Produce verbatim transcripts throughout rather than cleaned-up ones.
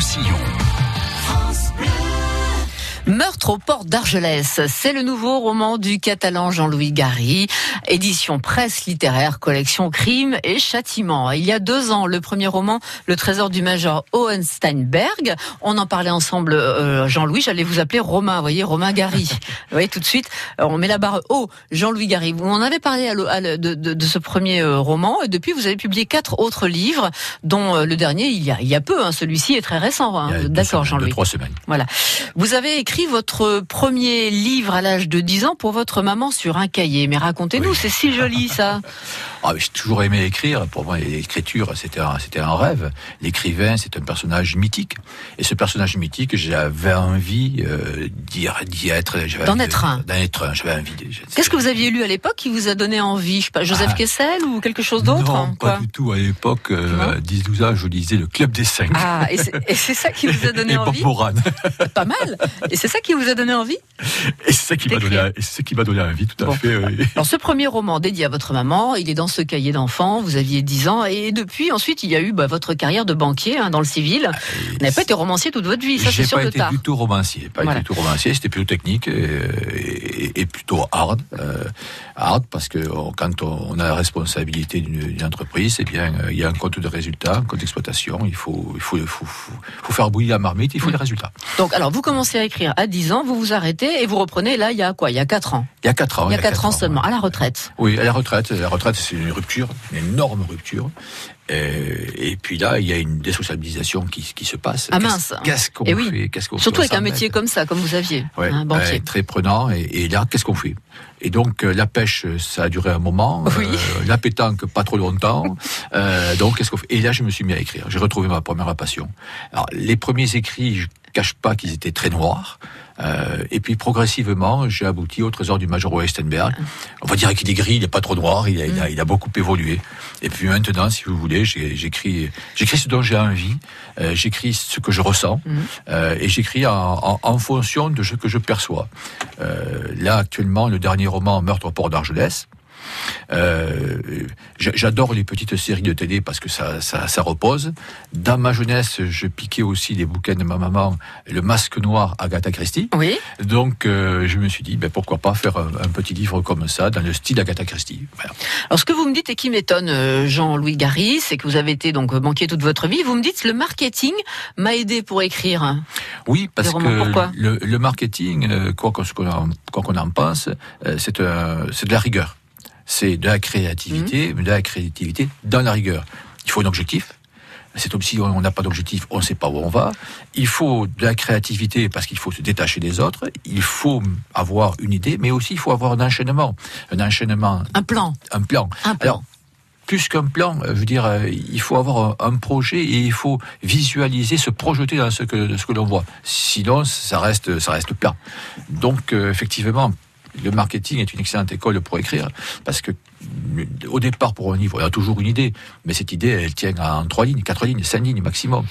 Roussillon. France Bleu. Meurtre aux portes d'Argelès, c'est le nouveau roman du catalan Jean-Louis Gary, édition Presse Littéraire, collection Crimes et Châtiments. Il y a deux ans, le premier roman, Le Trésor du Major, Owen Steinberg. On en parlait ensemble, euh, Jean-Louis, j'allais vous appeler Romain, vous voyez, Romain Gary. Vous voyez, tout de suite, on met la barre haut, Jean-Louis Gary. Vous en avez parlé à le, à le, de, de, de ce premier roman, et depuis, vous avez publié quatre autres livres, dont le dernier, il y a, il y a peu, hein, celui-ci est très récent. Hein. Il y a D'accord, Jean-Louis. Deux, trois semaines. Voilà. Vous avez écrit votre premier livre à l'âge de dix ans pour votre maman sur un cahier. Mais racontez-nous, oui. C'est si joli ça. Ah, j'ai toujours aimé écrire. Pour moi, l'écriture, c'était un, c'était un rêve. L'écrivain, c'est un personnage mythique. Et ce personnage mythique, j'avais envie euh, d'y, d'y être. D'en être un. D'en être un. J'avais envie. J'avais... Qu'est-ce que vous aviez lu à l'époque qui vous a donné envie ? Je sais pas, Joseph ah, Kessel ou quelque chose d'autre ? Non, hein, pas quoi. Du tout. À l'époque, euh, dix douze ans, je lisais Le Club des Cinq. Ah, et c'est, et c'est ça qui vous a donné et envie ? Et Bob Pas mal. Et c'est ça qui vous a donné envie ? Et c'est ça qui m'a donné, et c'est ça qui m'a donné envie, tout à bon. fait. Oui. Alors, ce premier roman dédié à votre maman, il est dans ce cahier d'enfant, vous aviez dix ans, et depuis, ensuite, il y a eu bah, votre carrière de banquier hein, dans le civil. Vous n'avez pas été romancier toute votre vie, ça c'est sûr de tard. J'ai pas été du tout romancier, pas voilà. du tout romancier, c'était plutôt technique et, et, et plutôt hard, euh, hard parce que on, quand on a la responsabilité d'une, d'une entreprise, eh bien, il y a un compte de résultats, un compte d'exploitation, il faut, il faut, il faut, faut, faut faire bouillir la marmite, il faut mmh. les résultats. Donc, alors, vous commencez à écrire à dix ans, vous vous arrêtez et vous reprenez là, il y a quoi ? Il y a quatre ans. Il y a quatre ans. Il y a quatre ans seulement, ouais. à la retraite. Oui, à la retraite, la retraite, c'est une rupture, une énorme rupture. Et puis là, il y a une désocialisation qui, qui se passe. Ah mince. Qu'est-ce qu'on et oui. fait qu'est-ce qu'on Surtout avec un métier comme ça, comme vous aviez, ouais, un banquier. Euh, très prenant. Et, et là, qu'est-ce qu'on fait ? Et donc, la pêche, ça a duré un moment. Oui. Euh, la pétanque, pas trop longtemps. euh, donc, qu'est-ce qu'on fait ? Et là, je me suis mis à écrire. J'ai retrouvé ma première passion. Alors, les premiers écrits, je ne cache pas qu'ils étaient très noirs. Euh, et puis, progressivement, j'ai abouti au Trésor du Major Owen Steinberg. On va dire qu'il est gris, il n'est pas trop noir, il a, il, a, il a beaucoup évolué. Et puis maintenant, si vous voulez, j'ai, j'écris, j'écris ce dont j'ai envie, euh, j'écris ce que je ressens, mm-hmm. euh, et j'écris en, en, en fonction de ce que je perçois. Euh, là, actuellement, le dernier roman, Meurtre au port d'Argelès, Euh, j'adore les petites séries de télé parce que ça, ça, ça repose. Dans ma jeunesse, je piquais aussi les bouquins de ma maman, Le Masque Noir, Agatha Christie. Oui. Donc, euh, je me suis dit, ben, pourquoi pas faire un, un petit livre comme ça, dans le style Agatha Christie. Voilà. Alors, ce que vous me dites et qui m'étonne, Jean-Louis Gary, c'est que vous avez été donc banquier toute votre vie. Vous me dites, le marketing m'a aidé pour écrire. Oui, parce que le, le marketing, quoi qu'on, quoi qu'on en pense, c'est, un, c'est de la rigueur. C'est de la créativité, mais mmh. de la créativité dans la rigueur. Il faut un objectif. C'est comme si on n'a pas d'objectif, on ne sait pas où on va. Il faut de la créativité parce qu'il faut se détacher des autres. Il faut avoir une idée, mais aussi il faut avoir un enchaînement. Un enchaînement. Un plan. Un plan. Un plan. Alors, plus qu'un plan, je veux dire, il faut avoir un projet et il faut visualiser, se projeter dans ce que, ce que l'on voit. Sinon, ça reste, ça reste plat. Donc, euh, effectivement, le marketing est une excellente école pour écrire, parce que au départ, pour un livre, il y a toujours une idée, mais cette idée, elle tient en trois lignes, quatre lignes, cinq lignes maximum.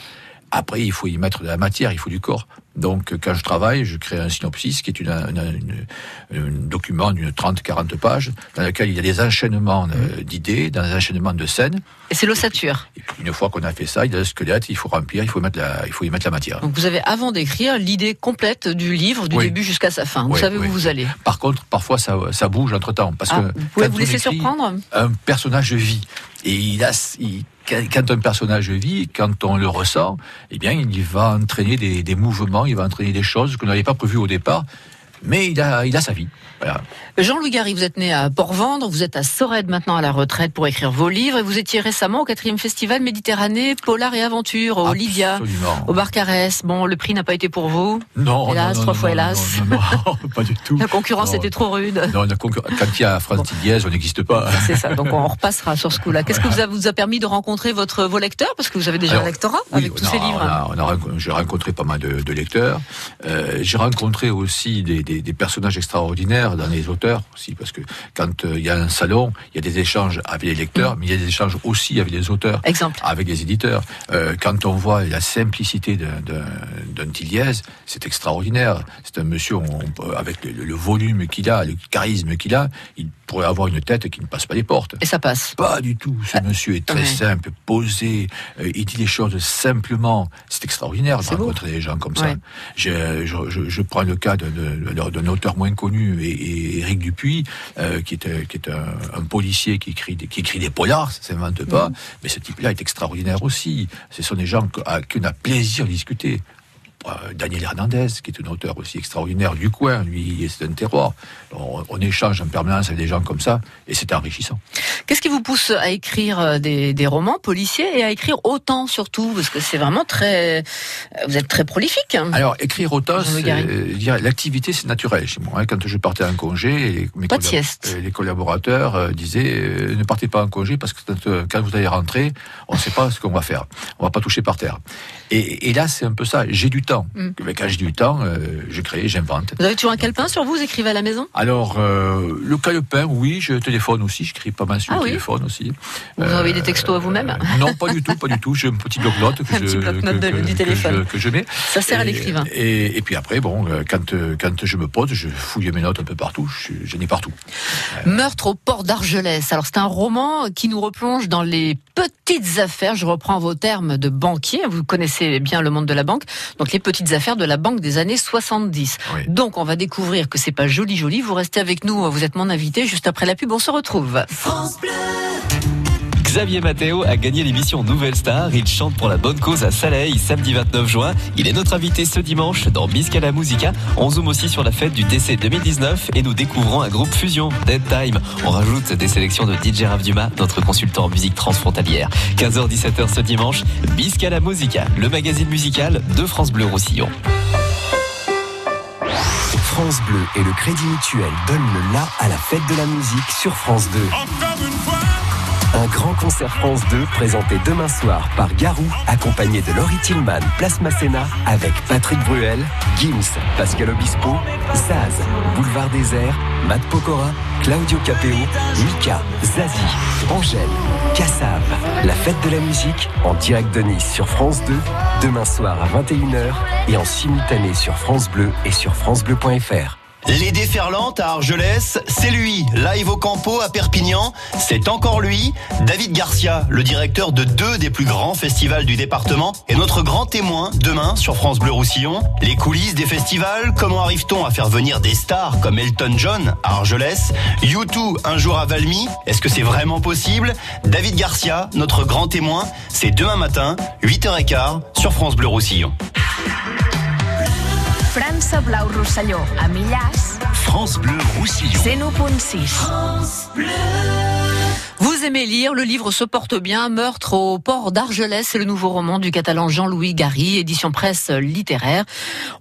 Après, il faut y mettre de la matière, il faut du corps. Donc, quand je travaille, je crée un synopsis qui est une, une, une, un document d'une trente à quarante pages, dans lequel il y a des enchaînements d'idées, des enchaînements de scènes. Et c'est l'ossature. Et puis, une fois qu'on a fait ça, il y a le squelette, il faut remplir, il faut, mettre la, il faut y mettre la matière. Donc, vous avez, avant d'écrire, l'idée complète du livre, du oui. début jusqu'à sa fin. Vous oui, savez oui. où vous allez. Par contre, parfois, ça, ça bouge entre-temps. Parce ah, que vous pouvez vous laisser écrit, surprendre. Un personnage vit. Et il a... Il, Quand un personnage vit, quand on le ressent, eh bien, il va entraîner des, des mouvements, il va entraîner des choses qu'on n'avait pas prévues au départ, mais il a, il a sa vie. Voilà. Jean-Louis Gary, vous êtes né à Port-Vendre, vous êtes à Sorède maintenant à la retraite pour écrire vos livres, et vous étiez récemment au quatrième Festival Méditerranée, Polar et Aventure, au Absolument. Lydia, au Barcarès. Bon, le prix n'a pas été pour vous, non, hélas, non, non, trois non, fois non, hélas. Non, non, non, pas du tout. La concurrence non, était trop rude. Non, la concur... Quand il y a France bon. Thilliez, on n'existe pas. C'est ça, donc on repassera sur ce coup-là. Qu'est-ce voilà. que vous a, vous a permis de rencontrer votre, vos lecteurs ? Parce que vous avez déjà Alors, un lectorat oui, avec tous a, ces livres. On a, on a, on a, j'ai rencontré pas mal de, de lecteurs. Euh, j'ai rencontré aussi des des, des personnages extraordinaires dans les auteurs aussi, parce que quand il euh, y a un salon, il y a des échanges avec les lecteurs, mais il y a des échanges aussi avec les auteurs, exemple. Avec les éditeurs. Euh, quand on voit la simplicité d'un, d'un, d'un Thilliez, c'est extraordinaire. C'est un monsieur, on, on, avec le, le volume qu'il a, le charisme qu'il a, il pourrait avoir une tête qui ne passe pas les portes. Et ça passe. Pas du tout. Ce ah, monsieur est très oui. simple, posé, euh, il dit les choses simplement. C'est extraordinaire de rencontrer des gens comme ouais. ça. Je, je, je, je prends le cas de, de, de, d'un auteur moins connu, et, et Eric Dupuis, euh, qui est, qui est un, un policier qui écrit, des, qui écrit des polars, ça ne s'invente pas, mmh. mais ce type-là est extraordinaire aussi. Ce sont des gens qu'on a plaisir de discuter. Daniel Hernandez, qui est un auteur aussi extraordinaire du coin, lui, c'est un terroir. On, on échange en permanence avec des gens comme ça, et c'est enrichissant. Qu'est-ce qui vous pousse à écrire des, des romans policiers, et à écrire autant surtout? Parce que c'est vraiment très... Vous êtes très prolifique. Hein. Alors, écrire autant, c'est, euh, l'activité, c'est naturel chez moi. Hein. Quand je partais en congé, mes pas de sieste. Les collaborateurs euh, disaient, euh, ne partez pas en congé, parce que euh, quand vous allez rentrer, on ne sait pas ce qu'on va faire. On ne va pas toucher par terre. Et, et là, c'est un peu ça. J'ai du temps. Mmh. Quand j'ai du temps, euh, je crée, j'invente. Vous avez toujours un calepin sur vous, vous écrivez à la maison? Alors, euh, le calepin, oui, je téléphone aussi, j'écris pas mal sur ah le oui. téléphone aussi. Vous euh, avez des textos à vous-même? euh, Non, pas du tout, pas du tout. J'ai un petit bloc-notes que, un je, petit bloc-notes que, de, que, du téléphone. Que, je, que je mets. Ça sert et, à l'écrivain. Et, et puis après, bon, quand, quand je me pose, je fouille mes notes un peu partout, je, je n'ai partout. Euh... Meurtre au port d'Argelès. Alors, c'est un roman qui nous replonge dans les petites affaires, je reprends vos termes de banquier, vous connaissez bien le monde de la banque, donc les petites affaires de la banque des années soixante-dix. Oui. Donc on va découvrir que c'est pas joli joli, vous restez avec nous, vous êtes mon invité, juste après la pub on se retrouve. France Bleu. Xavier Matteo a gagné l'émission Nouvelle Star, il chante pour la bonne cause à Saleil samedi vingt-neuf juin, il est notre invité ce dimanche dans Biscala la Musica, on zoome aussi sur la fête du décès deux mille dix-neuf et nous découvrons un groupe fusion, Dead Time, on rajoute des sélections de D J Rav Dumas, notre consultant en musique transfrontalière. quinze heures dix-sept heures ce dimanche, Biscala la Musica, le magazine musical de France Bleu Roussillon. France Bleu et le Crédit Mutuel donnent le la à la fête de la musique sur France deux. Encore une fois. Un grand concert France deux présenté demain soir par Garou, accompagné de Laurie Tillman, Place Masséna, avec Patrick Bruel, Gims, Pascal Obispo, Zaz, Boulevard des Airs, Matt Pokora, Claudio Capeo, Mika, Zazie, Angèle, Kassav. La fête de la musique en direct de Nice sur France deux, demain soir à vingt et une heures et en simultané sur France Bleu et sur francebleu point fr. Les déferlantes à Argelès, c'est lui. Live au Campo à Perpignan, c'est encore lui. David Garcia, le directeur de deux des plus grands festivals du département, est notre grand témoin demain sur France Bleu Roussillon. Les coulisses des festivals, comment arrive-t-on à faire venir des stars comme Elton John à Argelès? U deux, un jour à Valmy, est-ce que c'est vraiment possible? David Garcia, notre grand témoin, c'est demain matin, huit heures quinze sur France Bleu Roussillon. France Bleu Roussillon, à Millas. France Bleu Roussillon. C'est nous pour six. France Bleu. Vous aimez lire, le livre se porte bien, Meurtre au port d'Argelès, c'est le nouveau roman du catalan Jean-Louis Gary, édition Presse Littéraire.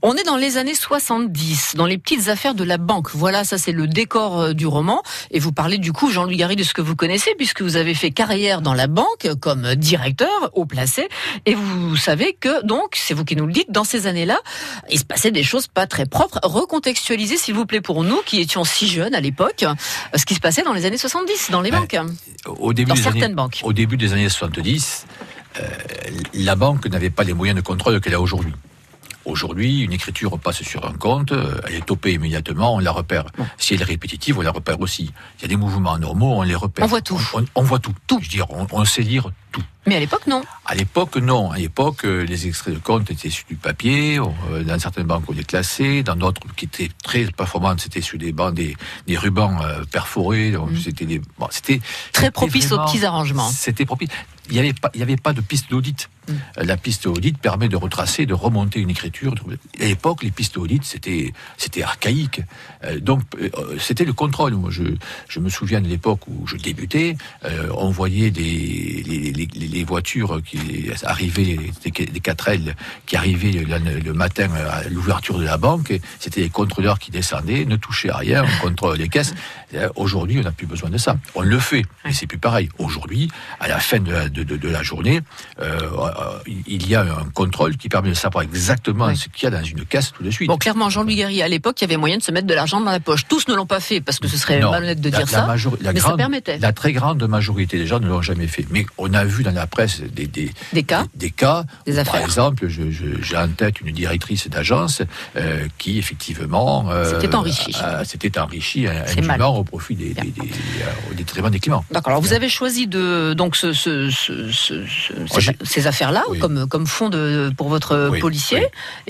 On est dans les années soixante-dix, dans les petites affaires de la banque. Voilà, ça c'est le décor du roman. Et vous parlez du coup, Jean-Louis Gary, de ce que vous connaissez, puisque vous avez fait carrière dans la banque comme directeur, haut placé. Et vous savez que, donc, c'est vous qui nous le dites, dans ces années-là, il se passait des choses pas très propres. Recontextualisez, s'il vous plaît, pour nous, qui étions si jeunes à l'époque, ce qui se passait dans les années soixante-dix, dans les banques. Au début, des années, au début des années soixante-dix, euh, la banque n'avait pas les moyens de contrôle qu'elle a aujourd'hui. Aujourd'hui, une écriture passe sur un compte, elle est topée immédiatement, on la repère. Bon. Si elle est répétitive, on la repère aussi. Il y a des mouvements normaux, on les repère. On voit tout. On, on, on voit tout. tout. Je veux dire, on, on sait lire tout. Mais à l'époque, non. À l'époque, non. À l'époque, les extraits de compte étaient sur du papier. Dans certaines banques, on les classait. Dans d'autres, qui étaient très performantes, c'était sur des, bancs, des, des rubans perforés. Donc mmh. C'était, des, bon, c'était très c'était propice vraiment, aux petits arrangements. C'était propice. Il n'y avait, avait pas de piste d'audit. Mmh. La piste d'audit permet de retracer, de remonter une écriture. À l'époque, les pistes d'audit, c'était, c'était archaïque. Euh, donc, euh, c'était le contrôle. Moi, je, je me souviens de l'époque où je débutais. Euh, on voyait des, les, les, les des voitures qui arrivaient, des quatre L qui arrivaient le, le matin à l'ouverture de la banque. C'était les contrôleurs qui descendaient, ne touchaient à rien, on contrôle les caisses. Aujourd'hui, on n'a plus besoin de ça. On le fait, mais c'est plus pareil. Aujourd'hui, à la fin de la, de, de, de la journée, euh, il y a un contrôle qui permet de savoir exactement oui. ce qu'il y a dans une caisse tout de suite. Bon, clairement, Jean-Louis Gary, à l'époque, il y avait moyen de se mettre de l'argent dans la poche. Tous ne l'ont pas fait, parce que ce serait non, malhonnête de la, dire la ça, majori- la mais grande, ça permettait. La très grande majorité des gens ne l'ont jamais fait. Mais on a vu dans la presse des, des, des cas, des, des cas des où, par exemple, je, je, j'ai en tête une directrice d'agence euh, qui, effectivement... Euh, C'était enrichie. Euh, C'était enrichie indûment au profit des, des, des, euh, des traitements des clients. D'accord, alors vous avez choisi de, donc ce, ce, ce, ce, ce, ces, ces affaires-là oui. comme, comme fond de, pour votre oui, policier. Oui.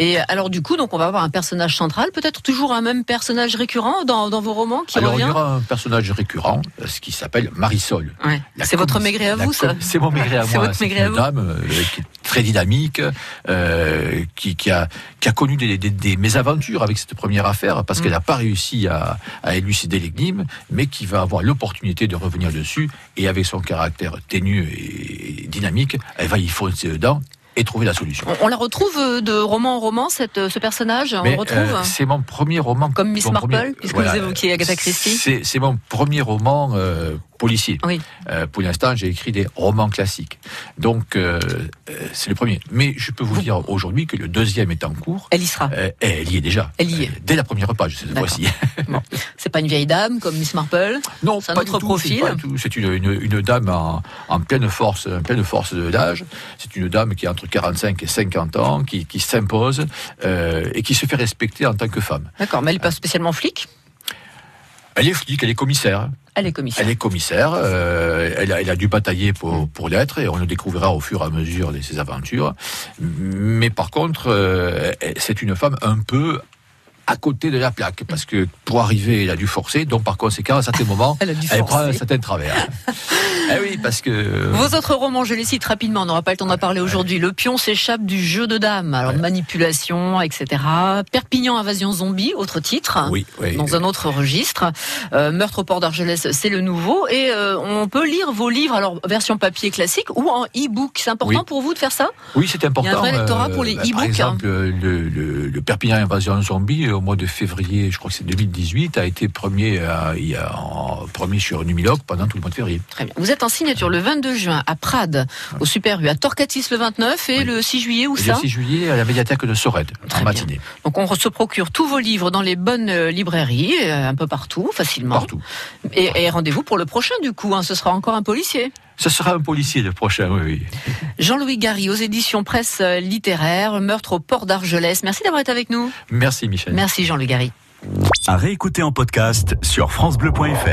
Et alors du coup, donc, on va avoir un personnage central, peut-être toujours un même personnage récurrent dans, dans vos romans qui alors, revient. Il y aura un personnage récurrent, ce qui s'appelle Marisol. Ouais. C'est com- votre maigret à vous, ça com- C'est mon maigret à c'est moi, c'est une dame euh, qui est très dynamique, euh, qui, qui, a, qui a connu des, des, des mésaventures avec cette première affaire, parce mmh. qu'elle n'a pas réussi à, à élucider l'énigme, mais qui va avoir l'opportunité de revenir dessus, et avec son caractère ténu et, et dynamique, elle va y foncer dedans, et trouver la solution. On la retrouve de roman en roman, cette, ce personnage on retrouve, euh, c'est mon premier roman. Comme Miss Marple, premier, puisque voilà, vous évoquiez Agatha Christie. C'est, c'est mon premier roman euh, policier. Oui. Euh, pour l'instant, j'ai écrit des romans classiques. Donc, euh, c'est le premier. Mais je peux vous, vous dire aujourd'hui que le deuxième est en cours. Elle y sera. Euh, elle y est déjà. Elle y est. Euh, dès la première page, cette D'accord. fois-ci. Bon. C'est pas une vieille dame comme Miss Marple. Non, c'est un pas autre du tout, profil. C'est, tout. c'est une, une, une dame en, en pleine force, en pleine force de l'âge. C'est une dame qui est entre quarante-cinq et cinquante ans, qui, qui s'impose euh, et qui se fait respecter en tant que femme. D'accord, mais elle n'est pas spécialement flic ? Elle est flic, elle est commissaire. Elle est commissaire. Elle est commissaire, euh, elle, a, elle a dû batailler pour, pour l'être, et on le découvrira au fur et à mesure de ses aventures. Mais par contre, euh, c'est une femme un peu... à côté de la plaque, parce que pour arriver, elle a dû forcer, donc par conséquent, à certains moments, elle, elle prend un certain travers. Eh oui, parce que... Vos autres romans, je les cite rapidement, on n'aura pas le temps d'en parler aujourd'hui. Le pion s'échappe du jeu de dames, alors ouais. manipulation, et cetera. Perpignan Invasion zombie, autre titre, oui, oui, dans oui. un autre registre. Euh, Meurtre au port d'Argelès, c'est le nouveau, et euh, on peut lire vos livres, alors version papier classique, ou en e-book. C'est important oui. pour vous de faire ça ? Oui, c'est important. Il y a un vrai lectorat pour les euh, e-books. Par exemple, hein. le, le, le Perpignan Invasion zombie, au mois de février, je crois que c'est deux mille dix-huit, a été premier, à, il a, en, premier sur Numiloc pendant tout le mois de février. Très bien. Vous êtes en signature le vingt-deux juin à Prades, ouais. au Super U, à Torcatis le vingt-neuf et oui. le six juillet, où et ça ? Le six juillet à la médiathèque de Sorède, en matinée. Bien. Donc on se procure tous vos livres dans les bonnes librairies, un peu partout, facilement. Partout. Et, et rendez-vous pour le prochain du coup, hein, ce sera encore un policier. Ce sera un policier le prochain, oui. oui. Jean-Louis Gary, aux éditions Presse Littéraire, Meurtre au port d'Argelès. Merci d'avoir été avec nous. Merci Michel. Merci Jean-Louis Gary. À réécouter en podcast sur francebleu point fr.